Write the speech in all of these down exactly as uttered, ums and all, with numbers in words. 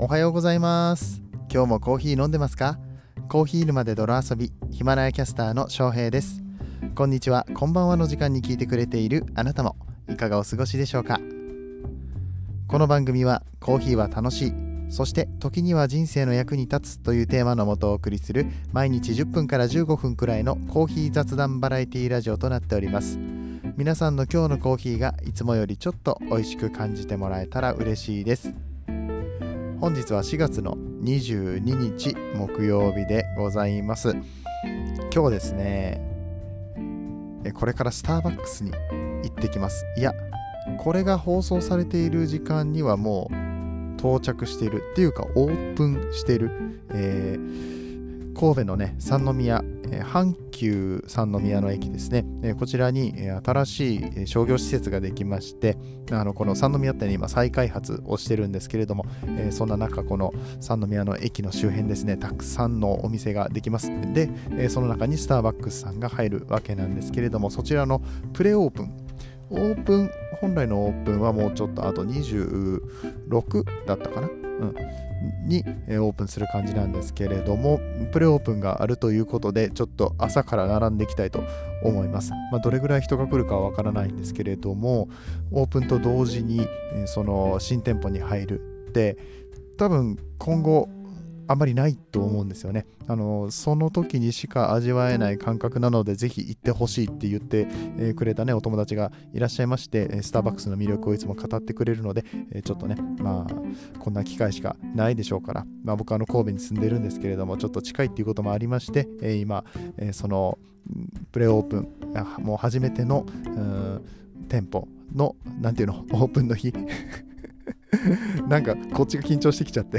おはようございます。今日もコーヒー飲んでますか？コーヒー沼で泥遊び、ヒマラヤキャスターの翔平です。こんにちは、こんばんはの時間に聞いてくれているあなたもいかがお過ごしでしょうか？この番組はコーヒーは楽しい、そして時には人生の役に立つというテーマのもとお送りする毎日じゅっぷんからじゅうごふんくらいのコーヒー雑談バラエティラジオとなっております。皆さんの今日のコーヒーがいつもよりちょっと美味しく感じてもらえたら嬉しいです。本日はしがつのにじゅうににち木曜日でございます。今日ですね、これからスターバックスに行ってきます。いや、これが放送されている時間にはもう到着しているっていうかオープンしている、えー、神戸のね三宮、えー、阪急三宮の駅ですね、えー、こちらに新しい商業施設ができまして、あのこの三宮って、ね、今再開発をしてるんですけれども、えー、そんな中この三宮の駅の周辺ですね、たくさんのお店ができます。で、えー、その中にスターバックスさんが入るわけなんですけれども、そちらのプレオープンオープン本来のオープンはもうちょっとあとにじゅうろくだったかな、うん、にオープンする感じなんですけれども、プレオープンがあるということでちょっと朝から並んでいきたいと思います。まあ、どれぐらい人が来るかはわからないんですけれども、オープンと同時にその新店舗に入るって多分今後あまりないと思うんですよね。あのその時にしか味わえない感覚なので、ぜひ行ってほしいって言ってくれたねお友達がいらっしゃいまして、スターバックスの魅力をいつも語ってくれるので、ちょっとね、まあこんな機会しかないでしょうから、まあ、僕はあの神戸に住んでるんですけれども、ちょっと近いっていうこともありまして、今そのプレオープンもう初めての店舗のなんていうのオープンの日なんかこっちが緊張してきちゃって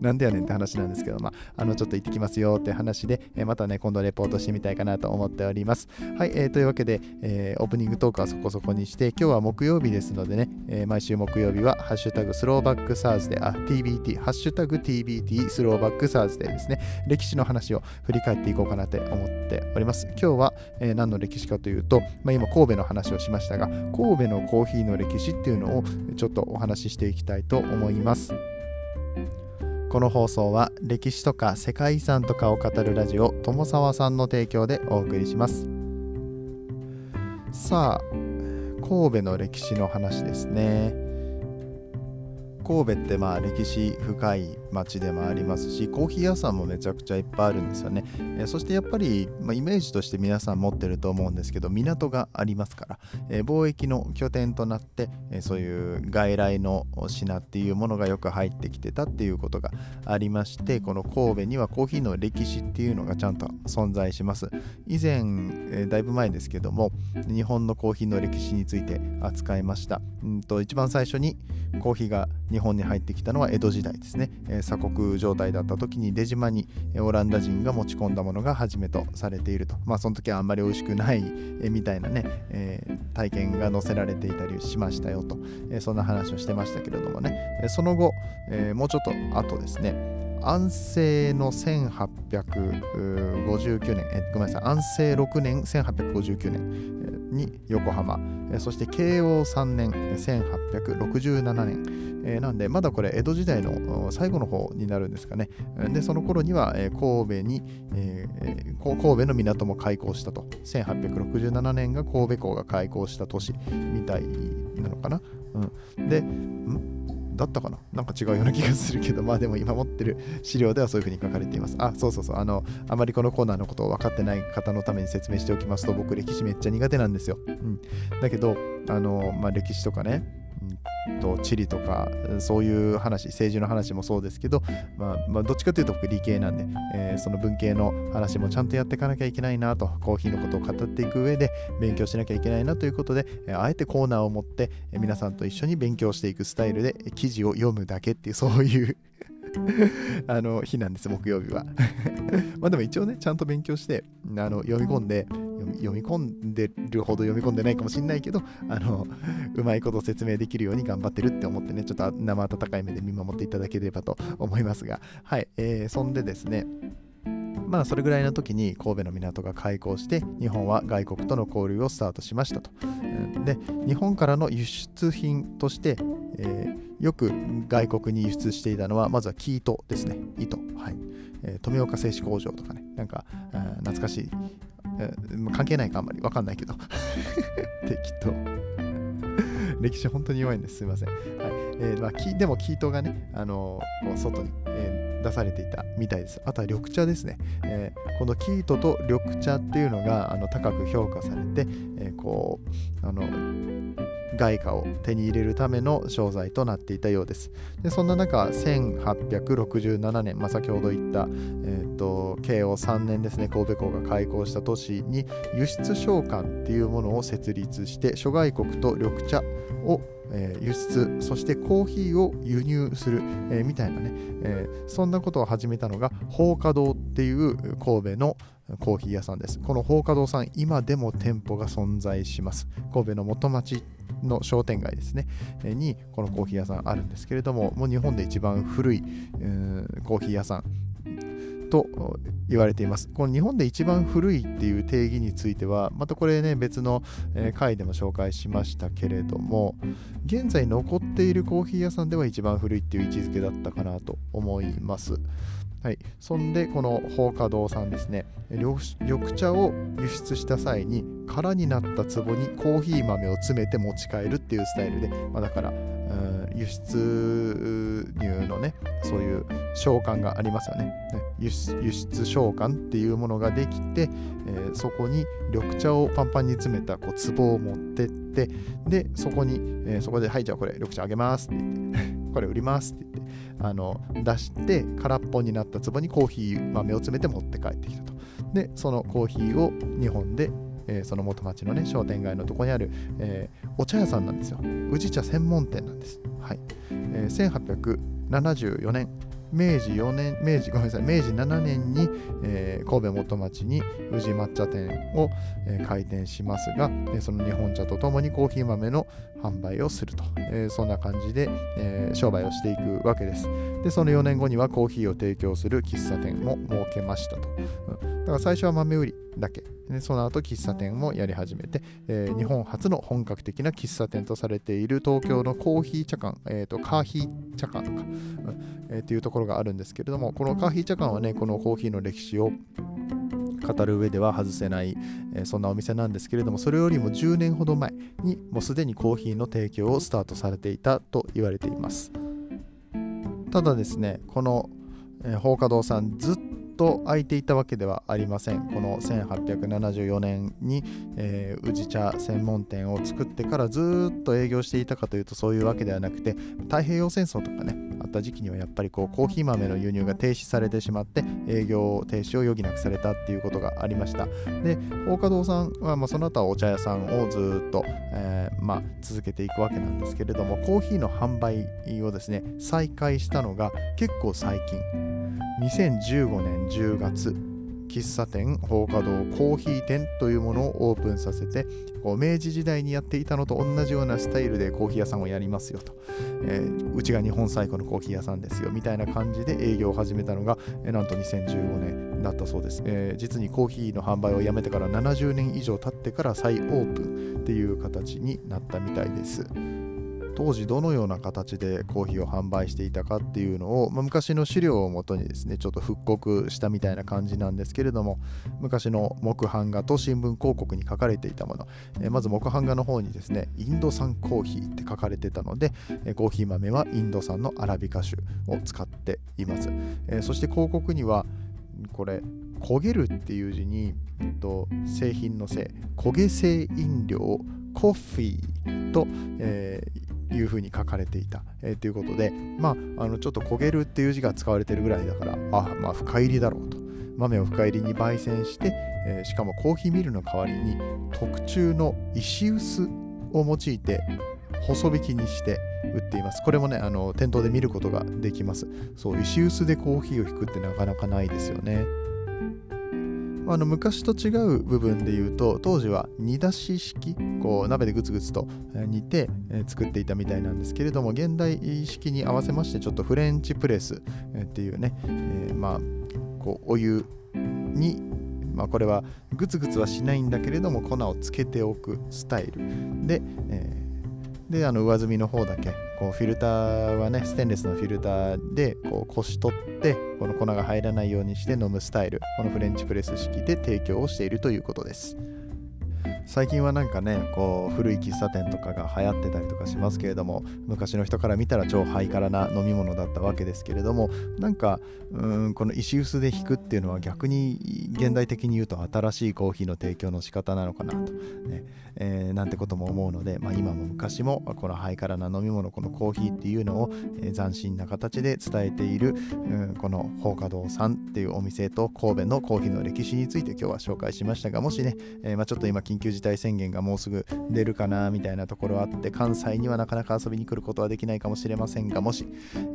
なんでやねんって話なんですけど、まあ、あのちょっと行ってきますよって話で、えー、またね今度レポートしてみたいかなと思っております。はい、えー、というわけで、えー、オープニングトークはそこそこにして、今日は木曜日ですのでね、えー、毎週木曜日はハッシュタグスローバックサーズで、あ ティービーティー ハッシュタグ ティービーティー スローバックサーズでですね、歴史の話を振り返っていこうかなって思っております。今日は、えー、何の歴史かというと、まあ、今神戸の話をしましたが、神戸のコーヒーの歴史っていうのをちょっとお話ししていきたいと思います。この放送は歴史とか世界遺産とかを語るラジオ友沢さんの提供でお送りします。さあ、神戸の歴史の話ですね。神戸ってまあ歴史深い町でもありますし、コーヒー屋さんもめちゃくちゃいっぱいあるんですよね。えー、そしてやっぱり、まあ、イメージとして皆さん持ってると思うんですけど、港がありますから、えー、貿易の拠点となって、えー、そういう外来の品っていうものがよく入ってきてたっていうことがありまして、この神戸にはコーヒーの歴史っていうのがちゃんと存在します。以前、えー、だいぶ前ですけども、日本のコーヒーの歴史について扱いました。うんと一番最初にコーヒーが日本に入ってきたのは江戸時代ですね。えー、鎖国状態だった時に出島にオランダ人が持ち込んだものが初めとされていると。まあその時はあんまり美味しくないみたいなね、えー、体験が載せられていたりしましたよと、えー、そんな話をしてましたけれどもね、えー、その後、えー、もうちょっと後ですね、安政のせんはっぴゃくごじゅうきゅうねん、えごめんなさい、安政ろくねんせんはっぴゃくごじゅうきゅうねんに横浜、そして慶応さんねんせんはっぴゃくろくじゅうななねん、えなんでまだこれ江戸時代の最後の方になるんですかね。でその頃には神戸に、えー、神戸の港も開港したと。せんはっぴゃくろくじゅうななねんが神戸港が開港した年みたいなのかな、うん、でんだったかな、なんか違うような気がするけど、まあでも今持ってる資料ではそういうふうに書かれています。あ、そうそうそう、あのあまりこのコーナーのことを分かってない方のために説明しておきますと、僕歴史めっちゃ苦手なんですよ。うん、だけどあのまあ歴史とかね、と地理とかそういう話、政治の話もそうですけど、まあ、まあどっちかというと僕理系なんで、えー、その文系の話もちゃんとやっていかなきゃいけないなと、コーヒーのことを語っていく上で勉強しなきゃいけないなということで、あえてコーナーを持って皆さんと一緒に勉強していくスタイルで記事を読むだけっていうそういうあの日なんです、木曜日はまあでも一応ねちゃんと勉強してあの読み込んで読み込んでるほど読み込んでないかもしれないけど、あのうまいこと説明できるように頑張ってるって思ってね、ちょっと生温かい目で見守っていただければと思いますが、はい、えー、そんでですね、まあそれぐらいの時に神戸の港が開港して、日本は外国との交流をスタートしましたと。で、日本からの輸出品としてえー、よく外国に輸出していたのはまずは生糸ですね。糸、はい、えー、富岡製糸工場とかね、なんか懐かしい、えー、関係ないかあんまり分かんないけど適当歴史本当に弱いんです。すいません。はい、えーまあ、でも生糸がね、あのー、外に、えー、出されていたみたいです。あとは緑茶ですね。えー、この生糸と緑茶っていうのがあの高く評価されて、えー、こうあの外貨を手に入れるための商材となっていたようです。でそんな中、せんはっぴゃくろくじゅうななねん、まあ、先ほど言った、えー、と慶応さんねんですね、神戸港が開港した年に輸出商館っていうものを設立して、諸外国と緑茶を、えー、輸出、そしてコーヒーを輸入する、えー、みたいなね、えー、そんなことを始めたのが宝華堂っていう神戸のコーヒー屋さんです。この宝華堂さん、今でも店舗が存在します。神戸の元町の商店街ですねにこのコーヒー屋さんあるんですけれども、もう日本で一番古い、えー、コーヒー屋さんと言われています。この日本で一番古いっていう定義についてはまたこれね、別の回でも紹介しましたけれども、現在残っているコーヒー屋さんでは一番古いっていう位置づけだったかなと思います。はい、そんでこの宝華堂さんですね、緑茶を輸出した際に空になった壺にコーヒー豆を詰めて持ち帰るっていうスタイルで、まあ、だから輸出入のね、そういう商館がありますよね。輸出商館っていうものができて、えー、そこに緑茶をパンパンに詰めたこう壺を持ってって、でそこに、えー、そこではい、じゃあこれ緑茶あげますって言ってこれ売りますって言ってあの出して空っぽになった壺にコーヒー豆を詰めて持って帰ってきたと。でそのコーヒーを日本で、えー、その元町のね商店街のとこにある、えー、お茶屋さんなんですよ。宇治茶専門店なんです。はい、えー、せんはっぴゃくななじゅうよねん、明治よねん、明治ごめんなさい明治しちねんに、えー、神戸元町に宇治抹茶店を、えー、開店しますが、えー、その日本茶とともにコーヒー豆の販売をすると、えー、そんな感じで、えー、商売をしていくわけです。でそのよねんごにはコーヒーを提供する喫茶店も設けましたと。うん、だから最初は豆売りだけで、その後喫茶店もやり始めて、えー、日本初の本格的な喫茶店とされている東京のコーヒー茶館、えー、とカーヒー茶館とか、うんえー、っていうところがあるんですけれども、このカーヒー茶館はね、このコーヒーの歴史を語る上では外せない、えー、そんなお店なんですけれども、それよりもじゅうねんほど前にもうすでにコーヒーの提供をスタートされていたと言われています。ただですね、この、えー、宝華堂さんずっとと空いていたわけではありません。このせんはっぴゃくななじゅうよねんに、えー、宇治茶専門店を作ってからずっと営業していたかというとそういうわけではなくて、太平洋戦争とかねあった時期にはやっぱりこうコーヒー豆の輸入が停止されてしまって営業停止を余儀なくされたっていうことがありました。で宝華堂さんは、まあ、その後はお茶屋さんをずっと、えーまあ、続けていくわけなんですけれども、コーヒーの販売をですね再開したのが結構最近、にせんじゅうごねんじゅうがつ、喫茶店宝華堂コーヒー店というものをオープンさせて、こう明治時代にやっていたのと同じようなスタイルでコーヒー屋さんをやりますよと、えー、うちが日本最古のコーヒー屋さんですよみたいな感じで営業を始めたのが、えー、なんとにせんじゅうごねんだったそうです。えー、実にコーヒーの販売をやめてからななじゅうねん以上経ってから再オープンっていう形になったみたいです。当時どのような形でコーヒーを販売していたかっていうのを、まあ、昔の資料をもとにですねちょっと復刻したみたいな感じなんですけれども、昔の木版画と新聞広告に書かれていたもの、えー、まず木版画の方にですねインド産コーヒーって書かれてたので、えー、コーヒー豆はインド産のアラビカ種を使っています。えー、そして広告にはこれ焦げるっていう字に、えっと、製品のせい焦げ性飲料コッフィーと、えーいう風に書かれていた、えー、ということで、まあ、あのちょっと焦げるっていう字が使われてるぐらいだから、あ、まあ深入りだろうと、豆を深入りに焙煎して、えー、しかもコーヒーミルの代わりに特注の石臼を用いて細引きにして売っています。これもねあの店頭で見ることができます。そう石臼でコーヒーを引くってなかなかないですよね。あの昔と違う部分で言うと、当時は煮出し式、こう鍋でグツグツと煮て作っていたみたいなんですけれども、現代式に合わせましてちょっとフレンチプレスっていうね、えー、まあこうお湯に、まあ、これはグツグツはしないんだけれども粉をつけておくスタイルで、えーであの上澄みの方だけこうフィルターはねステンレスのフィルターでこうこし取ってこの粉が入らないようにして飲むスタイル、このフレンチプレス式で提供をしているということです。最近はなんかねこう古い喫茶店とかが流行ってたりとかしますけれども、昔の人から見たら超ハイカラな飲み物だったわけですけれども、なんかうーんこの石臼で引くっていうのは逆に現代的に言うと新しいコーヒーの提供の仕方なのかなと、ねえー、なんてことも思うので、まあ、今も昔もこのハイカラな飲み物、このコーヒーっていうのを、えー、斬新な形で伝えているうんこの宝華堂さんっていうお店と神戸のコーヒーの歴史について今日は紹介しましたが、もしね、えーまあ、ちょっと今緊急事態宣言がもうすぐ出るかなみたいなところあって、関西にはなかなか遊びに来ることはできないかもしれませんが、もし、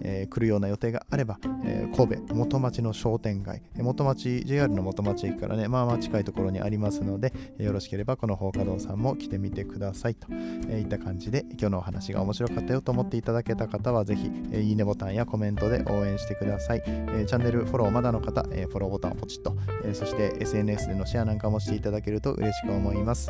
えー、来るような予定があれば、えー、神戸元町の商店街、元町 ジェイアール の元町駅からねまあまあ近いところにありますので、よろしければこの宝華堂さんも来てみてくださいと、えー、いった感じで、今日のお話が面白かったよと思っていただけた方はぜひ、えー、いいねボタンやコメントで応援してください、えー、チャンネルフォローまだの方、えー、フォローボタンをポチッと、えー、そして エスエヌエス でのシェアなんかもしていただけると嬉しく思います。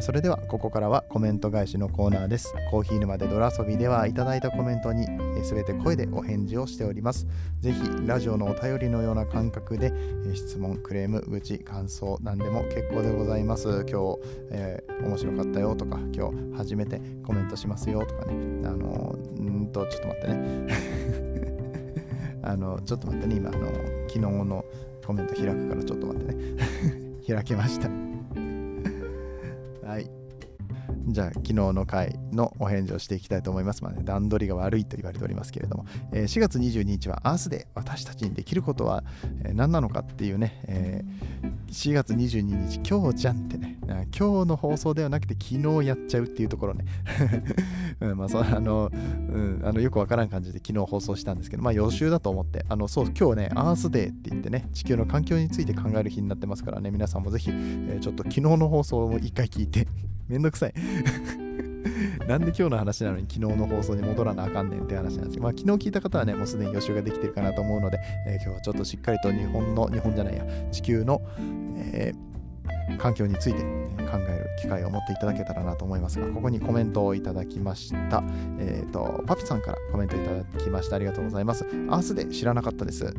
それではここからはコメント返しのコーナーです。コーヒー沼で泥遊びではいただいたコメントに全て声でお返事をしております。ぜひラジオのお便りのような感覚で質問、クレーム、愚痴、感想何でも結構でございます。今日、えー、面白かったよとか、今日初めてコメントしますよとかね、あのー、んーとちょっと待ってねあのちょっと待ってね今あの昨日のコメント開くからちょっと待ってね開けました。はい、じゃあ昨日の回のお返事をしていきたいと思います。まあね、段取りが悪いと言われておりますけれども、えー、しがつにじゅうににちはアースデー、私たちにできることは何なのかっていうね、えー、しがつにじゅうににち今日じゃんってね、今日の放送ではなくて昨日やっちゃうっていうところね、うん、まあそあの、うん、あのよくわからん感じで昨日放送したんですけど、まあ予習だと思って、あのそう今日ねアースデーって言ってね、地球の環境について考える日になってますからね、皆さんもぜひ、えー、ちょっと昨日の放送を一回聞いてめんどくさいなんで今日の話なのに昨日の放送に戻らなあかんねんって話なんですけど、まあ、昨日聞いた方はねもうすでに予習ができてるかなと思うので、えー、今日はちょっとしっかりと日本の日本じゃないや地球の、えー環境について考える機会を持っていただけたらなと思いますが、ここにコメントをいただきました。えっと、パピさんからコメントいただきました。ありがとうございます。アースで知らなかったです。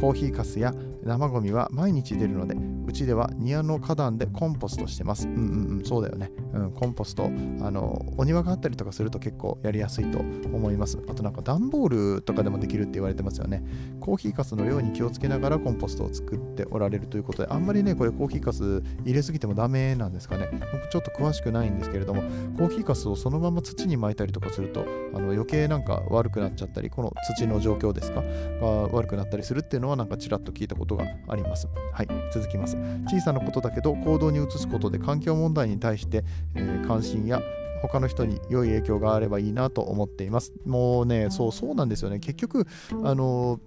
コーヒーかすや生ゴミは毎日出るので、うちでは庭の花壇でコンポストしてます。うんうんうん、そうだよね。うん、コンポスト、あの、お庭があったりとかすると結構やりやすいと思います。あとなんか段ボールとかでもできるって言われてますよね。コーヒーかすの量に気をつけながらコンポストを作っておられるということで、あんまりね、これコーヒーかす入れすぎてもダメなんですかね。僕ちょっと詳しくないんですけれども、コーヒーかすをそのまま土に巻いたりとかするとあの余計なんか悪くなっちゃったり、この土の状況ですかが悪くなったりするっていうのはなんかちらっと聞いたことがあります。はい、続きます。小さなことだけど行動に移すことで環境問題に対して、えー、関心や他の人に良い影響があればいいなと思っています。もうねそうそうなんですよね。結局あのー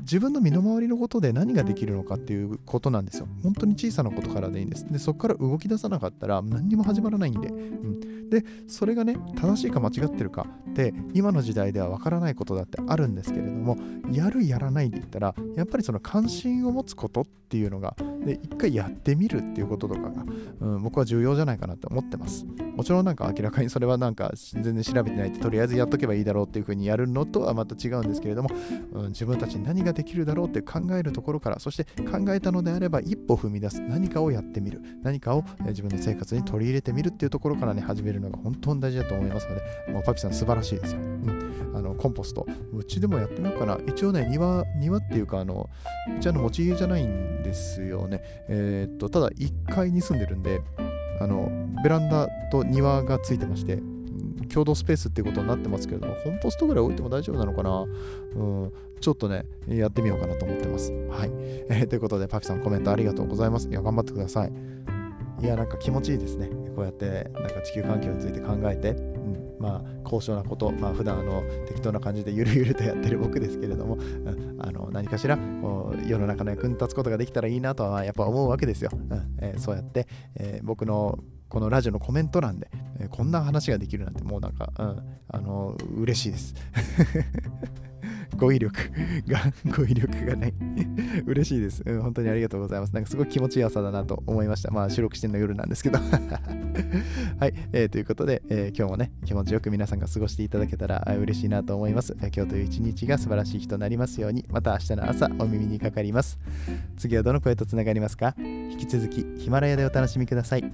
自分の身の回りのことで何ができるのかっていうことなんですよ。本当に小さなことからでいいんです。でそこから動き出さなかったら何にも始まらないんで、うん、でそれがね正しいか間違ってるかって今の時代ではわからないことだってあるんですけれども、やるやらないで言ったらやっぱりその関心を持つことっていうのがで一回やってみるっていうこととかが、うん、僕は重要じゃないかなと思ってます。もちろんなんか明らかにそれはなんか全然調べてないってとりあえずやっとけばいいだろうっていうふうにやるのとはまた違うんですけれども、うん、自分たちに何ができるだろうって考えるところから、そして考えたのであれば一歩踏み出す、何かをやってみる、何かを自分の生活に取り入れてみるっていうところからね始めるのが本当に大事だと思いますので、もうパピさん素晴らしいですよ、うん、あのコンポストうちでもやってみようかな。一応ね庭庭っていうかあのうちは持ち家じゃないんですよね。えー、っとただいっかいに住んでるんであのベランダと庭がついてまして共同スペースっていうことになってますけれども、コンポストぐらい置いても大丈夫なのかな、うん、ちょっとねやってみようかなと思ってます。はい、えー、ということでパピさんコメントありがとうございます。いや頑張ってください。いやなんか気持ちいいですね。こうやってなんか地球環境について考えて、うん、まあ高尚なこと、まあ普段あの適当な感じでゆるゆるとやってる僕ですけれども、うん、あの何かしら世の中の役に立つことができたらいいなとはやっぱ思うわけですよ、うんえー、そうやって、えー、僕のこのラジオのコメント欄で、えー、こんな話ができるなんてもうなんか、うん、あのー、嬉しいです語彙力が語彙力がない嬉しいです、うん、本当にありがとうございます。なんかすごい気持ちいい朝だなと思いました。まあ収録してるの夜なんですけどはい、えー、ということで、えー、今日もね気持ちよく皆さんが過ごしていただけたら嬉しいなと思います。今日という一日が素晴らしい日となりますように。また明日の朝お耳にかかります。次はどの声とつながりますか？引き続きヒマラヤでお楽しみください。